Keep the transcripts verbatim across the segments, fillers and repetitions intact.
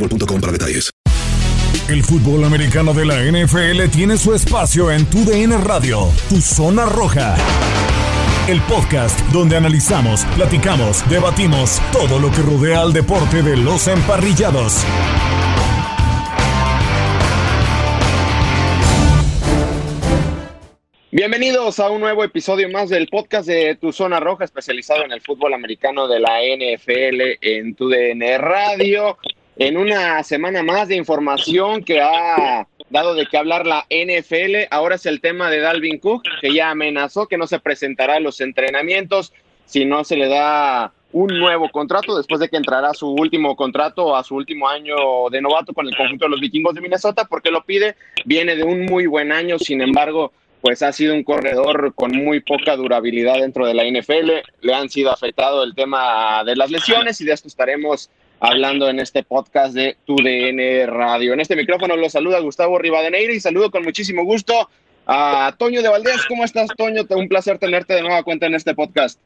para detalles. El fútbol americano de la N F L tiene su espacio en T U D N Radio, Tu Zona Roja. El podcast donde analizamos, platicamos, debatimos todo lo que rodea al deporte de los emparrillados. Bienvenidos a un nuevo episodio más del podcast de Tu Zona Roja, especializado en el fútbol americano de la N F L en T U D N Radio. En una semana más de información que ha dado de qué hablar la N F L, ahora es el tema de Dalvin Cook, que ya amenazó que no se presentará a los entrenamientos si no se le da un nuevo contrato, después de que entrará a su último contrato, a su último año de novato con el conjunto de los vikingos de Minnesota, porque lo pide, viene de un muy buen año, sin embargo, pues ha sido un corredor con muy poca durabilidad dentro de la N F L, le han sido afectado el tema de las lesiones y de esto estaremos hablando en este podcast de T U D N Radio. En este micrófono los saluda Gustavo Rivadeneira y saludo con muchísimo gusto a Toño de Valdés. ¿Cómo estás, Toño? Un placer tenerte de nueva cuenta en este podcast.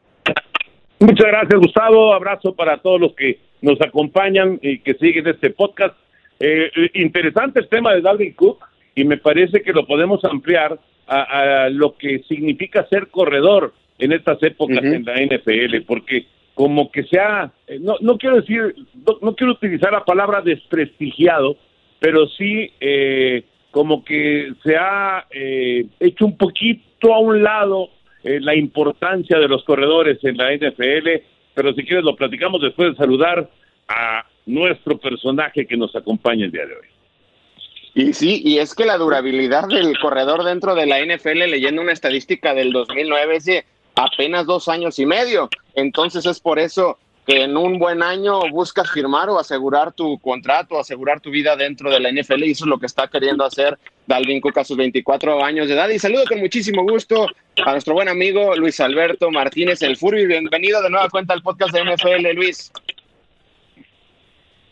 Muchas gracias, Gustavo. Abrazo para todos los que nos acompañan y que siguen este podcast. Eh, interesante el tema de Dalvin Cook y me parece que lo podemos ampliar a, a lo que significa ser corredor en estas épocas uh-huh. en la N F L, porque como que sea, no no quiero decir, no, no quiero utilizar la palabra desprestigiado, pero sí eh, como que se ha eh, hecho un poquito a un lado eh, la importancia de los corredores en la N F L, pero si quieres lo platicamos después de saludar a nuestro personaje que nos acompaña el día de hoy. Y sí, y es que la durabilidad del corredor dentro de la N F L, leyendo una estadística del dos mil nueve, es de apenas dos años y medio. Entonces es por eso que en un buen año buscas firmar o asegurar tu contrato, asegurar tu vida dentro de la N F L, y eso es lo que está queriendo hacer Dalvin Cook a sus veinticuatro años de edad. Y saludo con muchísimo gusto a nuestro buen amigo Luis Alberto Martínez El Furby. Bienvenido de nueva cuenta al podcast de N F L, Luis.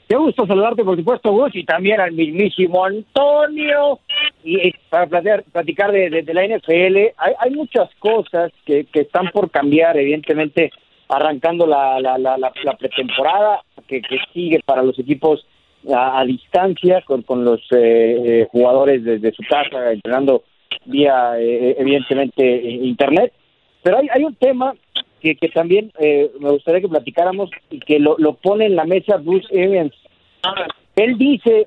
Qué gusto saludarte, por supuesto, Gus, y también al mismísimo Antonio. Y para platicar, platicar de, de, de la N F L, hay, hay muchas cosas que, que están por cambiar, evidentemente, arrancando la, la, la, la, la pretemporada que, que sigue para los equipos a, a distancia, con, con los eh, jugadores desde su casa, entrenando vía, eh, evidentemente, Internet. Pero hay, hay un tema que, que también eh, me gustaría que platicáramos y que lo, lo pone en la mesa Bruce Evans. Él dice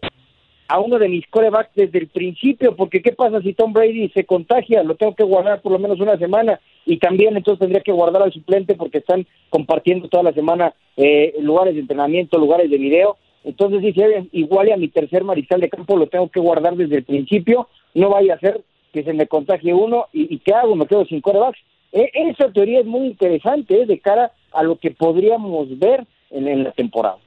a uno de mis quarterbacks desde el principio, porque ¿qué pasa si Tom Brady se contagia? Lo tengo que guardar por lo menos una semana, y también entonces tendría que guardar al suplente porque están compartiendo toda la semana eh, lugares de entrenamiento, lugares de video. Entonces dice, igual y a mi tercer mariscal de campo lo tengo que guardar desde el principio, no vaya a ser que se me contagie uno y, y ¿qué hago? Me quedo sin quarterbacks. Eh, esa teoría es muy interesante eh, de cara a lo que podríamos ver en, en la temporada.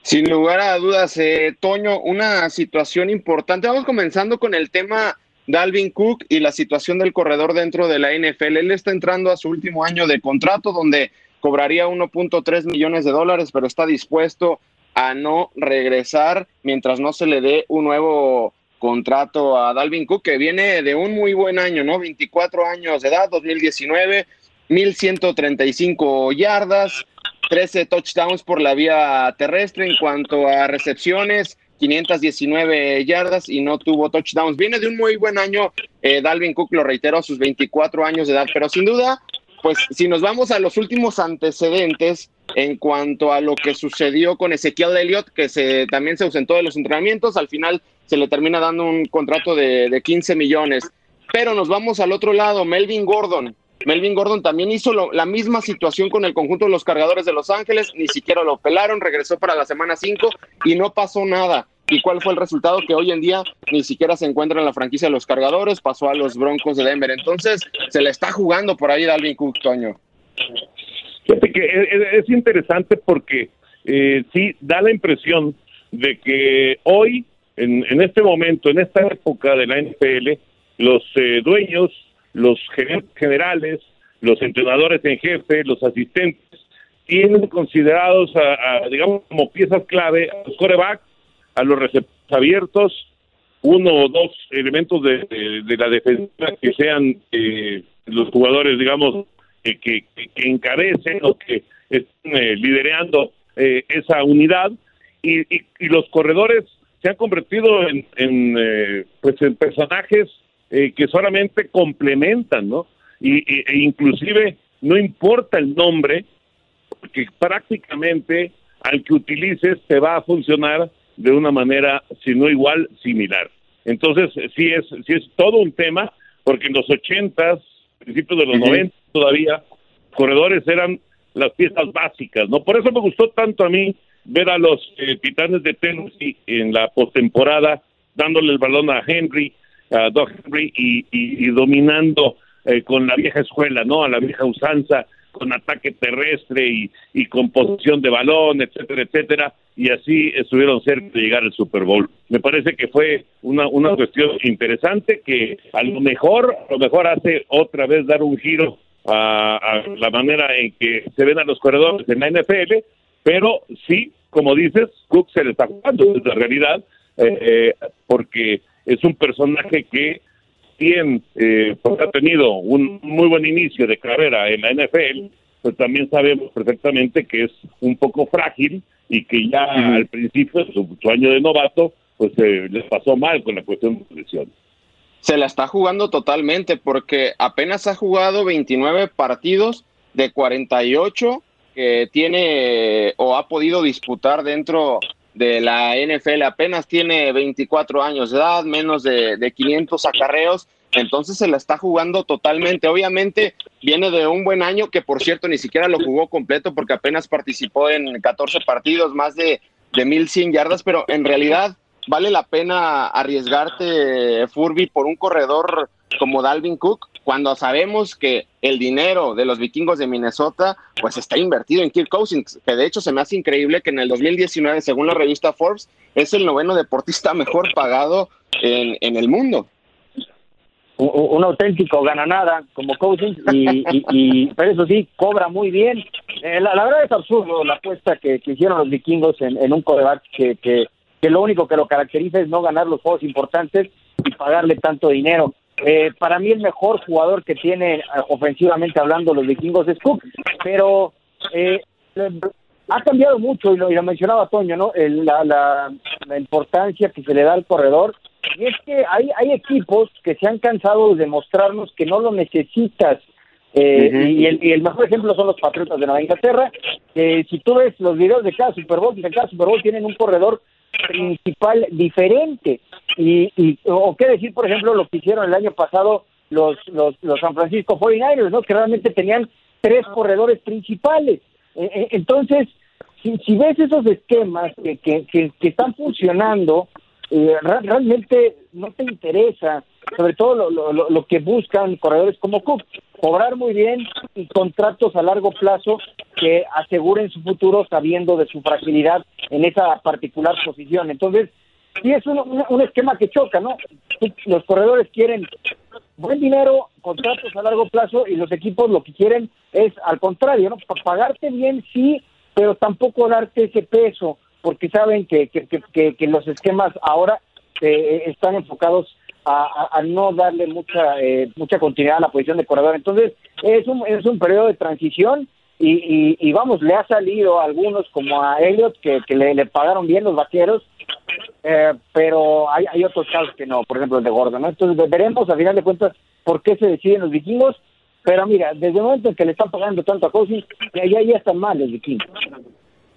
Sin lugar a dudas, eh, Toño, una situación importante. Vamos comenzando con el tema Dalvin Cook y la situación del corredor dentro de la N F L. Él está entrando a su último año de contrato, donde cobraría uno punto tres millones de dólares, pero está dispuesto a no regresar mientras no se le dé un nuevo contrato a Dalvin Cook, que viene de un muy buen año, ¿no? veinticuatro años de edad, dos mil diecinueve, mil ciento treinta y cinco yardas, trece touchdowns por la vía terrestre. En cuanto a recepciones, quinientas diecinueve yardas y no tuvo touchdowns. Viene de un muy buen año, eh, Dalvin Cook, lo reitero, a sus veinticuatro años de edad, pero sin duda, pues si nos vamos a los últimos antecedentes en cuanto a lo que sucedió con Ezequiel Elliott, que se también se ausentó de los entrenamientos, al final se le termina dando un contrato de, de quince millones. Pero nos vamos al otro lado, Melvin Gordon. Melvin Gordon también hizo lo, la misma situación con el conjunto de los Cargadores de Los Ángeles, ni siquiera lo pelaron, regresó para la semana cinco y no pasó nada. ¿Y cuál fue el resultado? Que hoy en día ni siquiera se encuentra en la franquicia de los Cargadores, pasó a los Broncos de Denver. Entonces, se le está jugando por ahí Dalvin Cook, Toño. Fíjate que es, es interesante porque eh, sí da la impresión de que hoy, en, en este momento, en esta época de la N F L, los eh, dueños, los generales, los entrenadores en jefe, los asistentes, tienen considerados, a, a, digamos, como piezas clave a los quarterbacks, a los receptores abiertos, uno o dos elementos de, de, de la defensiva que sean eh, los jugadores, digamos, eh, que, que, que encabecen o que estén eh, liderando eh, esa unidad, y, y, y los corredores se han convertido en, en eh, pues en personajes Eh, que solamente complementan, ¿no? Y, y, e inclusive no importa el nombre, porque prácticamente al que utilices te va a funcionar de una manera, si no igual, similar. Entonces, sí es, sí es todo un tema, porque en los ochentas, principios de los noventas uh-huh. todavía, corredores eran las piezas básicas, ¿no? Por eso me gustó tanto a mí ver a los eh, Titanes de Tennessee en la postemporada, dándole el balón a Henry, a Doug Henry y, y, y dominando eh, con la vieja escuela, ¿no? A la vieja usanza, con ataque terrestre y, y con posesión de balón, etcétera, etcétera, y así estuvieron cerca de llegar al Super Bowl. Me parece que fue una una cuestión interesante que a lo mejor a lo mejor hace otra vez dar un giro a, a la manera en que se ven a los corredores en la N F L, pero sí, como dices, Cook se le está jugando en la realidad, eh, eh, porque es un personaje que, bien, eh, pues ha tenido un muy buen inicio de carrera en la N F L, pues también sabemos perfectamente que es un poco frágil y que ya al principio, su, su año de novato, pues eh, les pasó mal con la cuestión de lesión. Se la está jugando totalmente porque apenas ha jugado veintinueve partidos de cuarenta y ocho que tiene o ha podido disputar dentro de la N F L, apenas tiene veinticuatro años de edad, menos de, de quinientos acarreos, entonces se la está jugando totalmente. Obviamente viene de un buen año, que por cierto ni siquiera lo jugó completo porque apenas participó en catorce partidos, más de, de mil cien yardas, pero en realidad vale la pena arriesgarte, Furby, por un corredor como Dalvin Cook, cuando sabemos que el dinero de los vikingos de Minnesota pues está invertido en Kirk Cousins, que de hecho se me hace increíble que en el dos mil diecinueve, según la revista Forbes, es el noveno deportista mejor pagado en, en el mundo. Un, un auténtico gananada como Cousins, y, y, y, pero eso sí, cobra muy bien. Eh, la, la verdad es absurdo la apuesta que, que hicieron los vikingos en, en un quarterback que, que, que lo único que lo caracteriza es no ganar los juegos importantes y pagarle tanto dinero. Eh, para mí el mejor jugador que tiene ofensivamente hablando los vikingos es Cook, pero eh, ha cambiado mucho y lo, y lo mencionaba Toño, ¿no? El, la, la, la importancia que se le da al corredor, y es que hay, hay equipos que se han cansado de demostrarnos que no lo necesitas, eh, uh-huh. y, el, y el mejor ejemplo son los Patriotas de Nueva Inglaterra, que eh, si tú ves los videos de cada Super Bowl, de cada Super Bowl tienen un corredor principal diferente, y, y o qué decir, por ejemplo, lo que hicieron el año pasado los los, los San Francisco cuarenta y nueve ers, ¿no? Que realmente tenían tres corredores principales. Eh, eh, entonces, si, si ves esos esquemas que, que, que, que están funcionando, eh, realmente no te interesa, sobre todo lo, lo, lo que buscan corredores como Cook, cobrar muy bien y contratos a largo plazo que aseguren su futuro sabiendo de su fragilidad en esa particular posición. Entonces, sí es un, un, un esquema que choca, ¿no? Los corredores quieren buen dinero, contratos a largo plazo, y los equipos lo que quieren es, al contrario, ¿no? Pagarte bien, sí, pero tampoco darte ese peso, porque saben que, que, que, que los esquemas ahora eh, están enfocados a, a, a no darle mucha eh, mucha continuidad a la posición de corredor. Entonces, es un es un periodo de transición y, y, y vamos, le ha salido a algunos, como a Elliott, que, que le, le pagaron bien los Vaqueros, eh, pero hay, hay otros casos que no, por ejemplo el de Gordon, ¿no? Entonces, veremos a final de cuentas por qué se deciden los vikingos, pero mira, desde el momento en que le están pagando tanto a Cousins, ya, ya están mal los vikingos.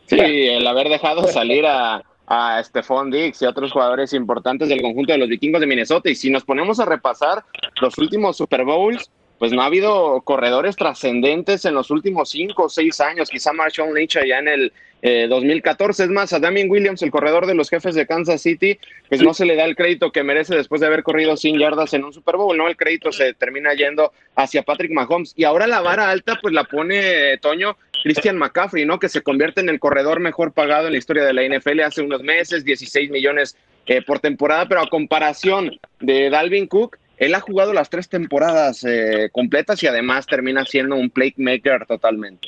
Sí, el haber dejado salir a a Stefon Diggs y a otros jugadores importantes del conjunto de los vikingos de Minnesota. Y si nos ponemos a repasar los últimos Super Bowls, pues no ha habido corredores trascendentes en los últimos cinco o seis años. Quizá Marshall Lynch allá en el eh, dos mil catorce. Es más, a Damien Williams, el corredor de los Jefes de Kansas City, pues no se le da el crédito que merece después de haber corrido cien yardas en un Super Bowl, ¿no? El crédito se termina yendo hacia Patrick Mahomes. Y ahora la vara alta pues la pone, eh, Toño, Christian McCaffrey, ¿no? Que se convierte en el corredor mejor pagado en la historia de la N F L hace unos meses, dieciséis millones eh, por temporada, pero a comparación de Dalvin Cook, él ha jugado las tres temporadas eh, completas y además termina siendo un playmaker totalmente.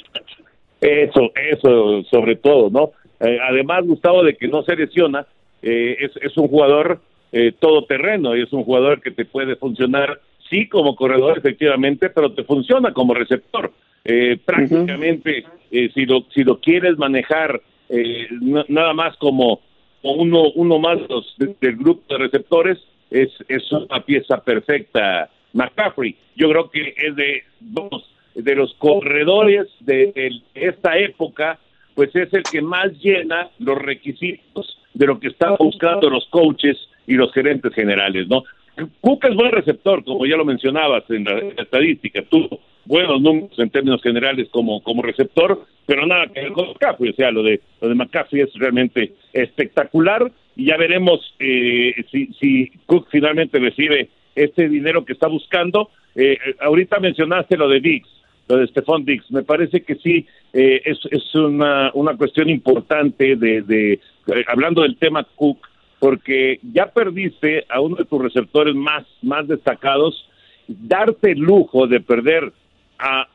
Eso, eso, sobre todo, ¿no? Eh, además, Gustavo, de que no se lesiona, eh, es, es un jugador eh, todoterreno y es un jugador que te puede funcionar, sí, como corredor, efectivamente, pero te funciona como receptor. Eh, prácticamente uh-huh. eh, si lo si lo quieres manejar eh, no, nada más como uno uno más los de, del grupo de receptores, es es una pieza perfecta McCaffrey. Yo creo que es de vamos, de los corredores de, de esta época, pues es el que más llena los requisitos de lo que están buscando los coaches y los gerentes generales, ¿no? Cook es buen receptor, como ya lo mencionabas en la, en la estadística, tuvo buenos números en términos generales como, como receptor, pero nada que ver con McCaffrey. O sea, lo de lo de McCaffrey es realmente espectacular y ya veremos eh, si, si Cook finalmente recibe este dinero que está buscando. Eh, ahorita mencionaste lo de Diggs, lo de Stefon Diggs. Me parece que sí, eh, es, es una, una cuestión importante de, de eh, hablando del tema Cook, porque ya perdiste a uno de tus receptores más, más destacados. Darte el lujo de perder a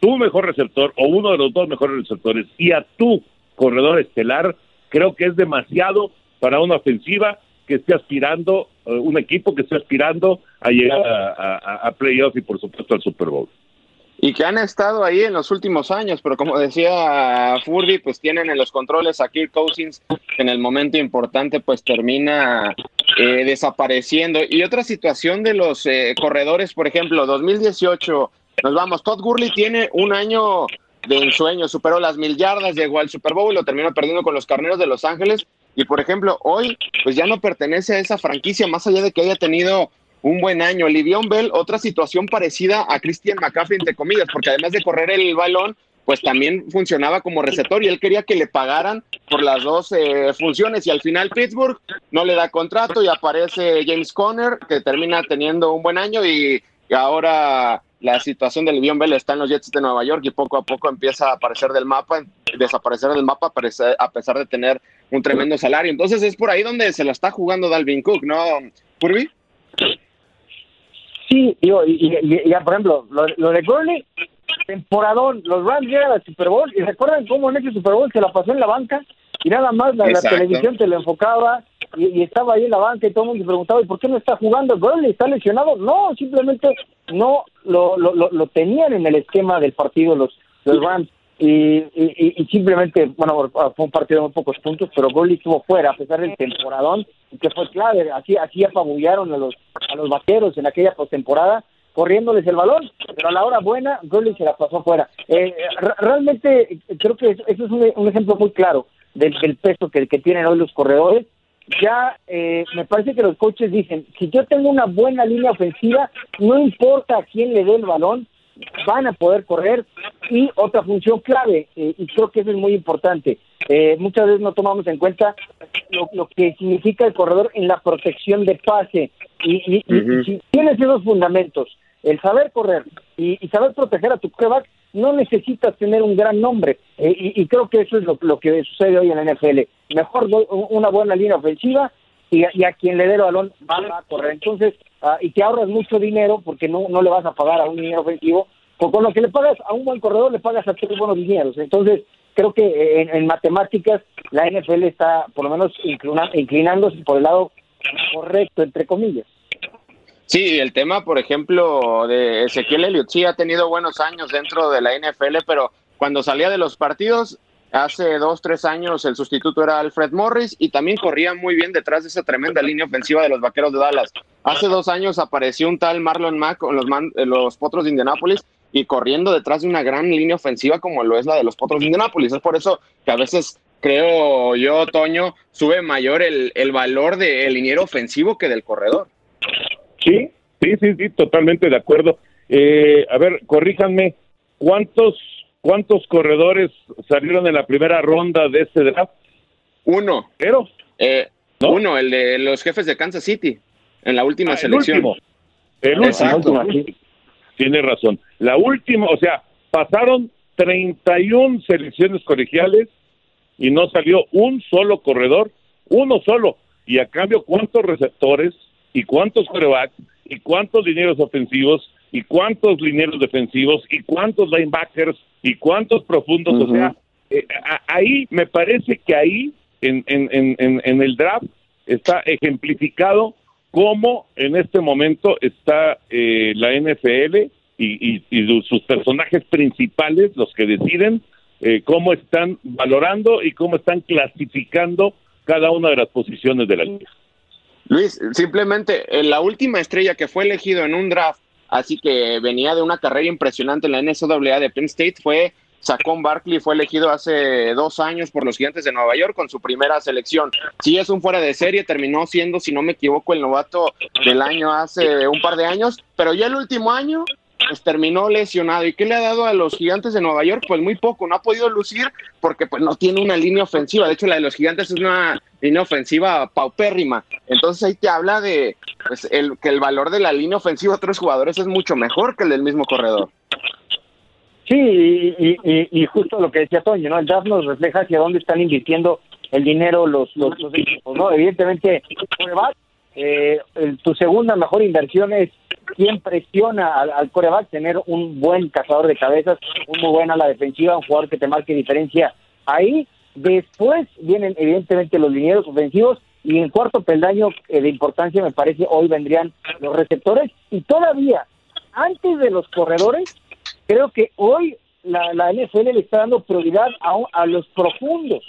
tu mejor receptor o uno de los dos mejores receptores y a tu corredor estelar, creo que es demasiado para una ofensiva que esté aspirando, uh, un equipo que esté aspirando a llegar a, a, a playoff y por supuesto al Super Bowl. Y que han estado ahí en los últimos años, pero como decía Furby, pues tienen en los controles a Kirk Cousins, que en el momento importante pues termina eh, desapareciendo. Y otra situación de los eh, corredores, por ejemplo, dos mil dieciocho, nos vamos, Todd Gurley tiene un año de ensueño, superó las mil yardas, llegó al Super Bowl y lo terminó perdiendo con los Carneros de Los Ángeles. Y por ejemplo, hoy pues ya no pertenece a esa franquicia, más allá de que haya tenido un buen año. Le'Veon Bell, otra situación parecida a Christian McCaffrey, entre comillas, porque además de correr el balón, pues también funcionaba como receptor y él quería que le pagaran por las dos eh, funciones. Y al final Pittsburgh no le da contrato y aparece James Conner, que termina teniendo un buen año, y, y ahora la situación de Le'Veon Bell está en los Jets de Nueva York y poco a poco empieza a aparecer del mapa, desaparecer del mapa a pesar de tener un tremendo salario. Entonces es por ahí donde se la está jugando Dalvin Cook, ¿no, Kirby? Sí, digo, y, y, y ya, por ejemplo, lo, lo de Gurley, temporadón, los Rams llegan al Super Bowl, y recuerdan cómo en ese Super Bowl se la pasó en la banca, y nada más la, la televisión te lo enfocaba, y, y estaba ahí en la banca, y todo el mundo se preguntaba, ¿y por qué no está jugando Gurley? ¿Está lesionado? No, simplemente no lo lo, lo, lo tenían en el esquema del partido los, los Rams, y, y, y simplemente, bueno, fue un partido de muy pocos puntos, pero Gurley estuvo fuera, a pesar del temporadón, que fue clave, así así apabullaron a los a los Vaqueros en aquella postemporada, corriéndoles el balón, pero a la hora buena, Gurley se la pasó fuera. Eh, r- realmente creo que eso, eso es un, un ejemplo muy claro del, del peso que, que tienen hoy los corredores. Ya eh, me parece que los coaches dicen, si yo tengo una buena línea ofensiva, no importa a quién le dé el balón, van a poder correr. Y otra función clave, eh, y creo que eso es muy importante, eh, muchas veces no tomamos en cuenta lo, lo que significa el corredor en la protección de pase, y, y, uh-huh. y si tienes esos fundamentos, el saber correr y, y saber proteger a tu quarterback, no necesitas tener un gran nombre, eh, y, y creo que eso es lo, lo que sucede hoy en la N F L. Mejor doy una buena línea ofensiva y a, y a quien le dé el balón va a correr. Entonces, uh, y te ahorras mucho dinero porque no, no le vas a pagar a un dinero ofensivo. Con, con lo que le pagas a un buen corredor, le pagas a tres buenos dineros. Entonces, creo que en, en matemáticas la N F L está por lo menos inclina, inclinándose por el lado correcto, entre comillas. Sí, el tema, por ejemplo, de Ezequiel Elliott, sí ha tenido buenos años dentro de la N F L, pero cuando salía de los partidos, hace dos, tres años el sustituto era Alfred Morris y también corría muy bien detrás de esa tremenda línea ofensiva de los Vaqueros de Dallas. Hace dos años apareció un tal Marlon Mack con los, man, los Potros de Indianápolis y corriendo detrás de una gran línea ofensiva como lo es la de los Potros de Indianápolis. Es por eso que a veces... creo yo, Toño, sube mayor el, el valor del liniero ofensivo que del corredor. Sí, sí, sí, sí, totalmente de acuerdo. Eh, a ver, corríjanme, ¿cuántos cuántos corredores salieron en la primera ronda de este draft? Uno. ¿Pero? Eh, ¿No? Uno, el de los Jefes de Kansas City, en la última ah, selección. El último. El Exacto. Último. Tiene razón. La última, o sea, pasaron treinta y una selecciones colegiales y no salió un solo corredor, uno solo. Y a cambio, ¿cuántos receptores y cuántos quarterbacks y cuántos linieros ofensivos y cuántos linieros defensivos y cuántos linebackers y cuántos profundos? Uh-huh. O sea, eh, a, ahí me parece que ahí, en, en, en, en el draft, está ejemplificado cómo en este momento está eh, la N F L y, y, y sus personajes principales, los que deciden, Eh, cómo están valorando y cómo están clasificando cada una de las posiciones de la liga. Luis, simplemente la última estrella que fue elegido en un draft, así que venía de una carrera impresionante en la N C A A de Penn State, fue Saquon Barkley, fue elegido hace dos años por los Gigantes de Nueva York con su primera selección. Sí, es un fuera de serie, terminó siendo, si no me equivoco, el novato del año hace un par de años, pero ya el último año pues terminó lesionado. ¿Y qué le ha dado a los Gigantes de Nueva York? Pues muy poco, no ha podido lucir porque pues no tiene una línea ofensiva. De hecho, la de los Gigantes es una línea ofensiva paupérrima. Entonces ahí te habla de pues, el, que el valor de la línea ofensiva de otros jugadores es mucho mejor que el del mismo corredor. Sí, y, y, y justo lo que decía Toño, ¿no? El draft nos refleja hacia dónde están invirtiendo el dinero los los, los equipos, ¿no? Evidentemente, eh, tu segunda mejor inversión es quien presiona al, al quarterback, tener un buen cazador de cabezas, un muy buen ala defensiva, un jugador que te marque diferencia ahí. Después vienen evidentemente los linieros ofensivos y en cuarto peldaño eh, de importancia me parece hoy vendrían los receptores, y todavía antes de los corredores creo que hoy la, la N F L le está dando prioridad a, a los profundos.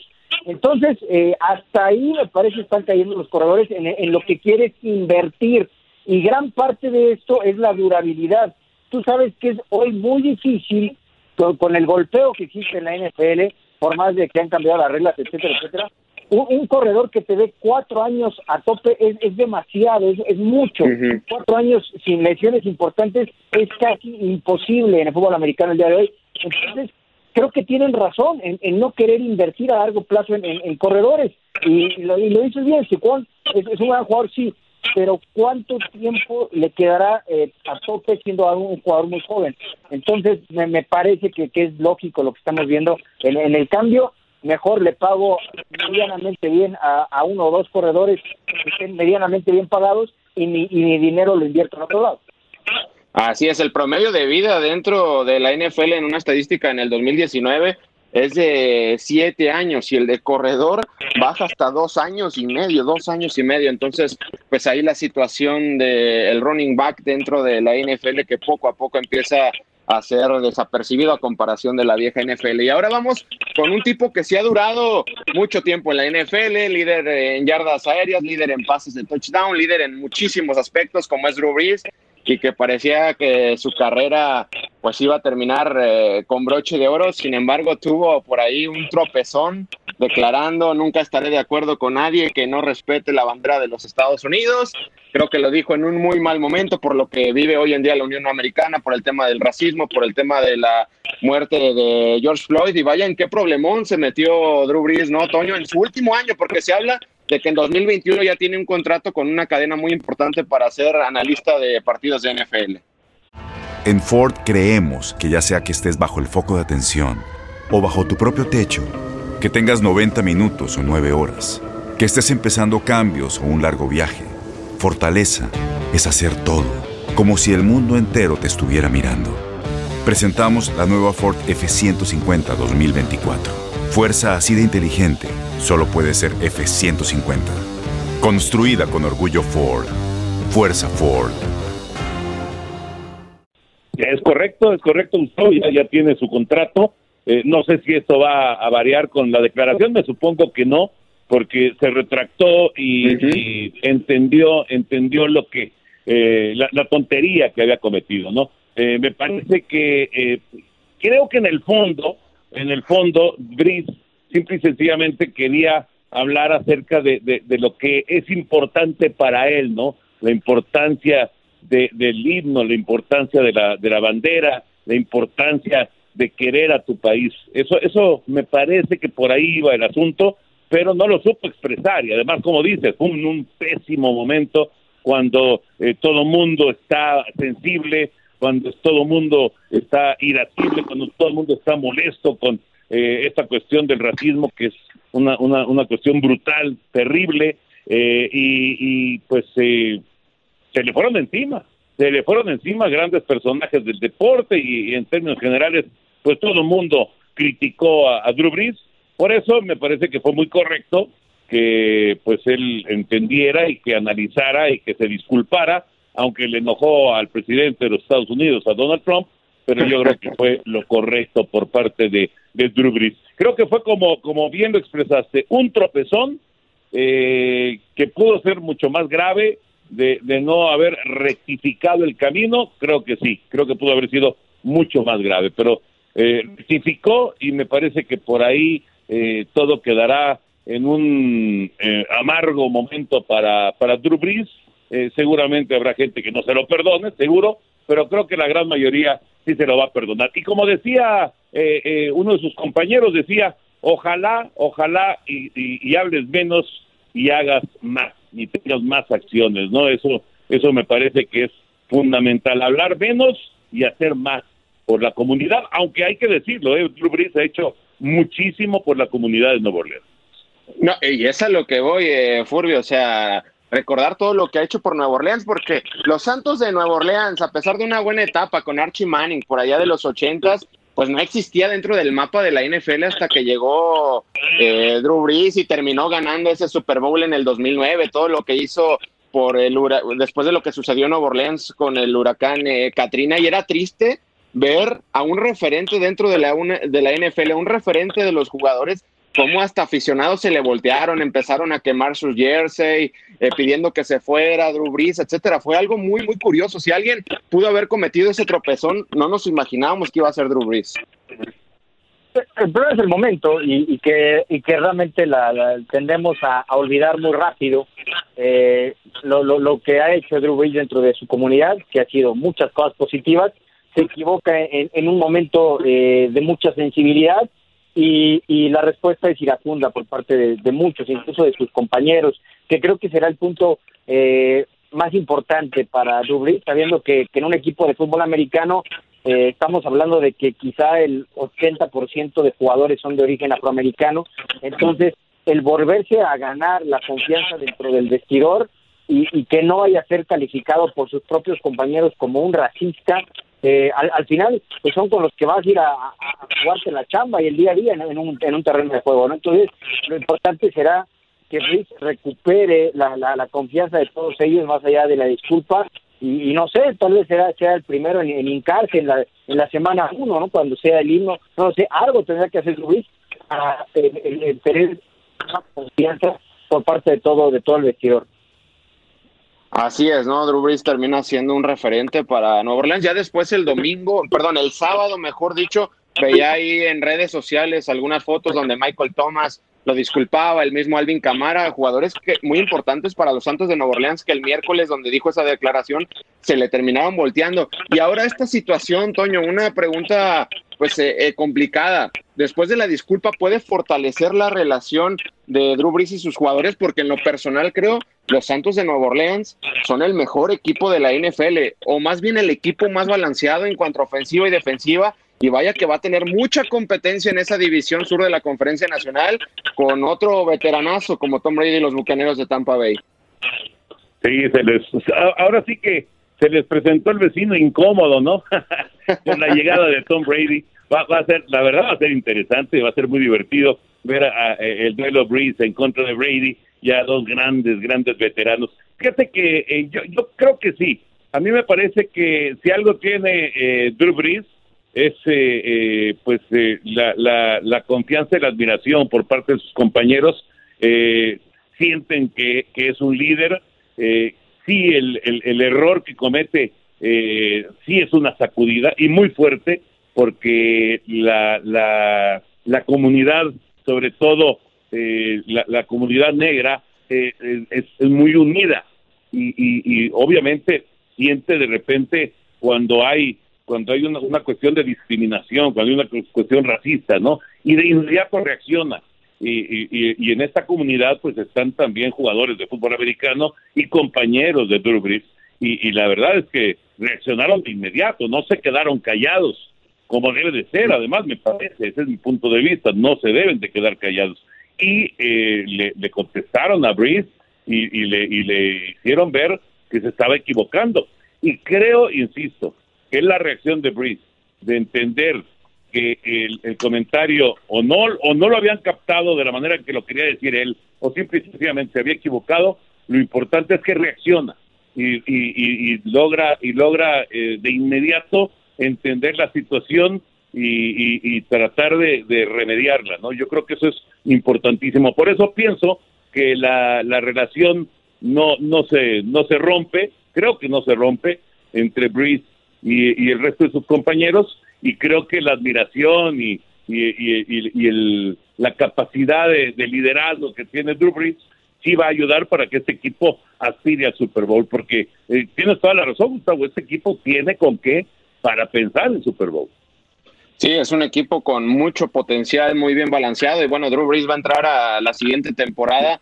Entonces eh, hasta ahí me parece están cayendo los corredores en, en lo que quieres invertir. Y gran parte de esto es la durabilidad. Tú sabes que es hoy muy difícil, con, con el golpeo que existe en la N F L, por más de que han cambiado las reglas, etcétera, etcétera, un, un corredor que te dé cuatro años a tope es, es demasiado, es, es mucho. Uh-huh. Cuatro años sin lesiones importantes es casi imposible en el fútbol americano el día de hoy. Entonces, creo que tienen razón en, en no querer invertir a largo plazo en, en, en corredores. Y, y lo, lo dices bien, Saquon es, es un gran jugador, sí, pero ¿cuánto tiempo le quedará eh, a tope siendo un jugador muy joven? Entonces, me, me parece que, que es lógico lo que estamos viendo en, en el cambio. Mejor le pago medianamente bien a, a uno o dos corredores que estén medianamente bien pagados y mi, y mi dinero lo invierto en otro lado. Así es, el promedio de vida dentro de la N F L en una estadística en el dos mil diecinueve es de siete años y el de corredor baja hasta dos años y medio, dos años y medio. Entonces, pues ahí la situación del running back dentro de la N F L que poco a poco empieza a ser desapercibido a comparación de la vieja N F L. Y ahora vamos con un tipo que sí ha durado mucho tiempo en la N F L, líder en yardas aéreas, líder en pases de touchdown, líder en muchísimos aspectos como es Drew Brees, y que parecía que su carrera pues iba a terminar eh, con broche de oro. Sin embargo, tuvo por ahí un tropezón declarando, nunca estaré de acuerdo con nadie que no respete la bandera de los Estados Unidos. Creo que lo dijo en un muy mal momento por lo que vive hoy en día la Unión Americana, por el tema del racismo, por el tema de la muerte de George Floyd. Y vaya en qué problemón se metió Drew Brees, ¿no, Toño? En su último año, porque se habla de que en dos mil veintiuno ya tiene un contrato con una cadena muy importante para ser analista de partidos de N F L. En Ford creemos que ya sea que estés bajo el foco de atención o bajo tu propio techo, que tengas noventa minutos o nueve horas, que estés empezando cambios o un largo viaje, fortaleza es hacer todo, como si el mundo entero te estuviera mirando. Presentamos la nueva Ford F ciento cincuenta dos mil veinticuatro. Fuerza así de inteligente, solo puede ser F ciento cincuenta. Construida con orgullo Ford. Fuerza Ford. Es correcto, es correcto, Gustavo, ya, ya tiene su contrato. Eh, no sé si esto va a variar con la declaración, me supongo que no, porque se retractó y, uh-huh. y entendió entendió lo que eh, la, la tontería que había cometido, ¿no? Eh, me parece que eh, creo que en el fondo, en el fondo, Brees simple y sencillamente quería hablar acerca de, de, de lo que es importante para él, ¿no? La importancia de, del himno, la importancia de la de la bandera, la importancia de querer a tu país. Eso eso me parece que por ahí iba el asunto, pero no lo supo expresar. Y además, como dices, fue un, un pésimo momento cuando eh, todo mundo está sensible, cuando todo mundo está irascible, cuando todo el mundo está molesto con eh, esta cuestión del racismo, que es una una, una cuestión brutal, terrible, eh, y, y pues eh, se le fueron encima. Se le fueron encima grandes personajes del deporte y, y en términos generales, pues todo el mundo criticó a, a Drew Brees. Por eso me parece que fue muy correcto que pues él entendiera y que analizara y que se disculpara, aunque le enojó al presidente de los Estados Unidos, a Donald Trump, pero yo creo que fue lo correcto por parte de, de Drew Brees. Creo que fue como, como bien lo expresaste, un tropezón eh, que pudo ser mucho más grave. De, de no haber rectificado el camino, creo que sí, creo que pudo haber sido mucho más grave, pero eh, rectificó y me parece que por ahí eh, todo quedará en un eh, amargo momento para, para Drew Brees. Eh, seguramente habrá gente que no se lo perdone, seguro, pero creo que la gran mayoría sí se lo va a perdonar. Y como decía eh, eh, uno de sus compañeros, decía, ojalá, ojalá y, y, y hables menos y hagas más, ni tengas más acciones, ¿no? Eso eso me parece que es fundamental, hablar menos y hacer más por la comunidad, aunque hay que decirlo, ¿eh? Drew Brees ha hecho muchísimo por la comunidad de Nuevo Orleans. No, y es a lo que voy, eh, Furbio, o sea, recordar todo lo que ha hecho por Nueva Orleans, porque los Santos de Nueva Orleans, a pesar de una buena etapa con Archie Manning por allá de los ochentas, pues no existía dentro del mapa de la N F L hasta que llegó eh, Drew Brees y terminó ganando ese Super Bowl en el dos mil nueve, todo lo que hizo por el hura- después de lo que sucedió en Nueva Orleans con el huracán eh, Katrina, y era triste ver a un referente dentro de la, una, de la N F L, un referente de los jugadores, cómo hasta aficionados se le voltearon, empezaron a quemar sus jersey, eh, pidiendo que se fuera Drew Brees, etcétera. Fue algo muy, muy curioso. Si alguien pudo haber cometido ese tropezón, no nos imaginábamos que iba a ser Drew Brees. Pero es el momento y, y que y que realmente la, la tendemos a, a olvidar muy rápido eh, lo, lo, lo que ha hecho Drew Brees dentro de su comunidad, que ha sido muchas cosas positivas. Se equivoca en, en un momento eh, de mucha sensibilidad. Y, y la respuesta es iracunda por parte de, de muchos, incluso de sus compañeros, que creo que será el punto eh, más importante para Drew Brees, sabiendo que, que en un equipo de fútbol americano eh, estamos hablando de que quizá el ochenta por ciento de jugadores son de origen afroamericano. Entonces, el volverse a ganar la confianza dentro del vestidor y, y que no vaya a ser calificado por sus propios compañeros como un racista, Eh, al, al final pues son con los que vas a ir a, a, a jugarte la chamba y el día a día en, en, un, en un terreno de juego, ¿no? Entonces lo importante será que Brees recupere la, la, la confianza de todos ellos más allá de la disculpa y, y no sé, tal vez será, sea el primero en, en hincarse en la, en la semana uno, ¿no? Cuando sea el himno, no sé, algo tendrá que hacer Brees para eh, tener más confianza por parte de todo, de todo el vestidor. Así es, ¿no? Drew Brees termina siendo un referente para Nueva Orleans. Ya después el domingo, perdón, el sábado, mejor dicho, veía ahí en redes sociales algunas fotos donde Michael Thomas lo disculpaba, el mismo Alvin Camara, jugadores que, muy importantes para los Santos de Nueva Orleans, que el miércoles donde dijo esa declaración se le terminaron volteando. Y ahora esta situación, Toño, una pregunta pues eh, eh, complicada. Después de la disculpa, ¿puede fortalecer la relación de Drew Brees y sus jugadores? Porque en lo personal creo los Santos de Nueva Orleans son el mejor equipo de la N F L, o más bien el equipo más balanceado en cuanto a ofensiva y defensiva. Y vaya que va a tener mucha competencia en esa división sur de la Conferencia Nacional con otro veteranazo como Tom Brady y los Bucaneros de Tampa Bay. Sí, se les, ahora sí que se les presentó el vecino incómodo, ¿no? Con la llegada de Tom Brady. Va, va a ser, la verdad, va a ser interesante, va a ser muy divertido ver a, a, el duelo Brees en contra de Brady, ya dos grandes, grandes veteranos. Fíjate que eh, yo, yo creo que sí. A mí me parece que si algo tiene eh, Drew Brees, es eh, eh, pues eh, la, la, la confianza y la admiración por parte de sus compañeros. Eh, sienten que, que es un líder. Eh, sí, el, el, el error que comete eh, sí es una sacudida y muy fuerte, porque la, la, la comunidad, sobre todo eh, la, la comunidad negra, eh, es, es muy unida y, y, y obviamente siente de repente cuando hay cuando hay una, una cuestión de discriminación, cuando hay una cuestión racista, ¿no? Y de inmediato reacciona. Y, y, y en esta comunidad, pues, están también jugadores de fútbol americano y compañeros de Drew Brees. Y, y la verdad es que reaccionaron de inmediato, no se quedaron callados, como debe de ser. Además, me parece, ese es mi punto de vista, no se deben de quedar callados. Y eh, le, le contestaron a Brees y, y, le, y le hicieron ver que se estaba equivocando. Y creo, insisto, que es la reacción de Brees, de entender que el, el comentario o no o no lo habían captado de la manera que lo quería decir él, o simple y sencillamente se había equivocado. Lo importante es que reacciona y, y, y, y logra y logra eh, de inmediato entender la situación y, y, y tratar de, de remediarla, ¿no? Yo creo que eso es importantísimo. Por eso pienso que la, la relación no no se no se rompe, creo que no se rompe entre Brees Y, y el resto de sus compañeros, y creo que la admiración y, y, y, y, y el, la capacidad de, de liderazgo que tiene Drew Brees sí va a ayudar para que este equipo aspire al Super Bowl, porque eh, tienes toda la razón, Gustavo, este equipo tiene con qué para pensar en Super Bowl. Sí, es un equipo con mucho potencial, muy bien balanceado, y bueno, Drew Brees va a entrar a la siguiente temporada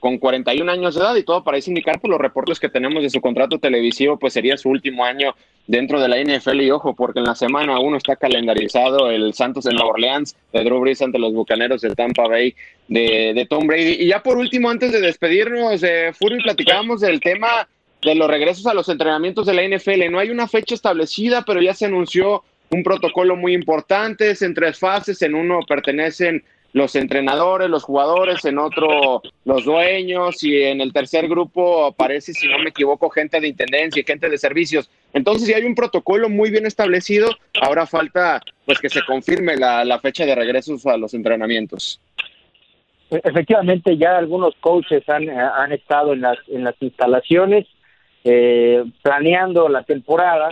con cuarenta y un años de edad, y todo parece indicar por los reportes que tenemos de su contrato televisivo, pues sería su último año dentro de la N F L. Y ojo, porque en la semana uno está calendarizado el Santos de Nueva Orleans, de Drew Brees ante los Bucaneros de Tampa Bay, de, de Tom Brady. Y ya por último, antes de despedirnos, eh, Fury, platicábamos del tema de los regresos a los entrenamientos de la N F L. No hay una fecha establecida, pero ya se anunció un protocolo muy importante, es en tres fases. En uno pertenecen los entrenadores, los jugadores, en otro los dueños, y en el tercer grupo aparece, si no me equivoco, gente de intendencia y gente de servicios. Entonces si hay un protocolo muy bien establecido, ahora falta pues que se confirme la, la fecha de regresos a los entrenamientos. Efectivamente, ya algunos coaches han, han estado en las, en las instalaciones eh, planeando la temporada.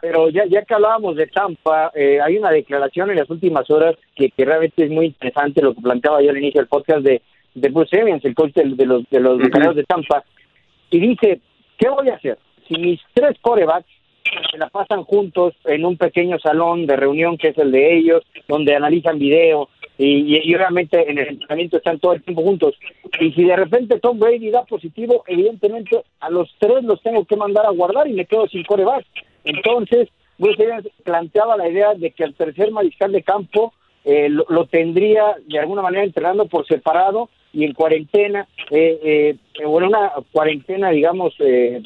Pero ya ya que hablábamos de Tampa, eh, hay una declaración en las últimas horas que, que realmente es muy interesante, lo que planteaba yo al inicio del podcast de, de Bruce Evans, el coach de, de los de los Bucaneros de Tampa, y dice: ¿qué voy a hacer si mis tres quarterbacks se la pasan juntos en un pequeño salón de reunión que es el de ellos, donde analizan video y, y, y realmente en el entrenamiento están todo el tiempo juntos? Y si de repente Tom Brady da positivo, evidentemente a los tres los tengo que mandar a guardar y me quedo sin quarterbacks. Entonces, Bruce Evans planteaba la idea de que el tercer mariscal de campo eh, lo, lo tendría de alguna manera entrenando por separado y en cuarentena, eh, eh, bueno, una cuarentena, digamos, eh,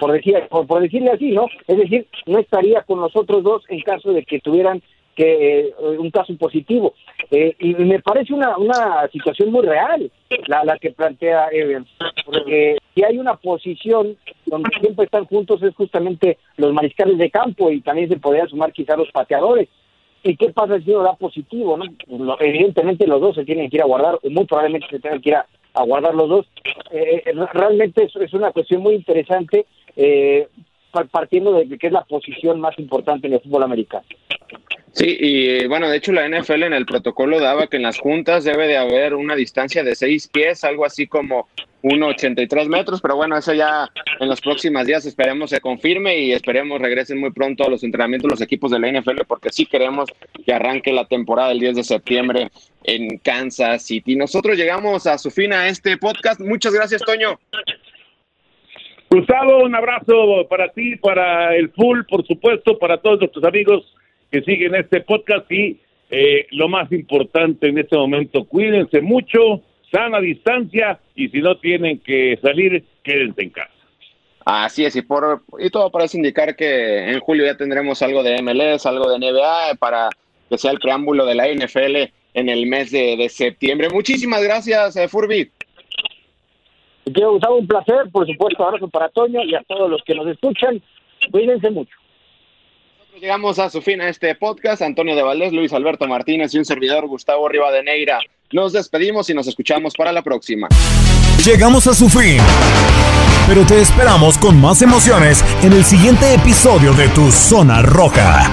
por, decir, por, por decirle así, ¿no? Es decir, no estaría con los otros dos en caso de que tuvieran que eh, un caso positivo. Eh, y me parece una, una situación muy real la, la que plantea Evans, porque si hay una posición donde siempre están juntos es justamente los mariscales de campo, y también se podrían sumar quizás los pateadores. ¿Y qué pasa si uno da positivo, no? Evidentemente los dos se tienen que ir a guardar, muy probablemente se tengan que ir a, a guardar los dos. Eh, realmente es, es una cuestión muy interesante, eh, partiendo de que es la posición más importante en el fútbol americano. Sí, y bueno, de hecho la N F L en el protocolo daba que en las juntas debe de haber una distancia de seis pies, algo así como uno ochenta y tres metros, pero bueno, eso ya en los próximos días esperemos se confirme y esperemos regresen muy pronto a los entrenamientos los equipos de la N F L, porque sí queremos que arranque la temporada el diez de septiembre en Kansas City. Nosotros llegamos a su fin a este podcast. Muchas gracias, Toño. Gustavo, un abrazo para ti, para el Full, por supuesto, para todos nuestros amigos que siguen este podcast y eh, lo más importante en este momento, cuídense mucho, sana distancia y si no tienen que salir, quédense en casa. Así es, y por y todo parece indicar que en julio ya tendremos algo de M L S, algo de N B A para que sea el preámbulo de la N F L en el mes de, de septiembre. Muchísimas gracias, eh, Furby. Quiero usar un placer, por supuesto, abrazo para Toño y a todos los que nos escuchan, cuídense mucho. Llegamos a su fin a este podcast. Antonio de Valdés, Luis Alberto Martínez y un servidor, Gustavo Rivadeneira. Nos despedimos y nos escuchamos para la próxima. Llegamos a su fin, pero te esperamos con más emociones en el siguiente episodio de Tu Zona Roja.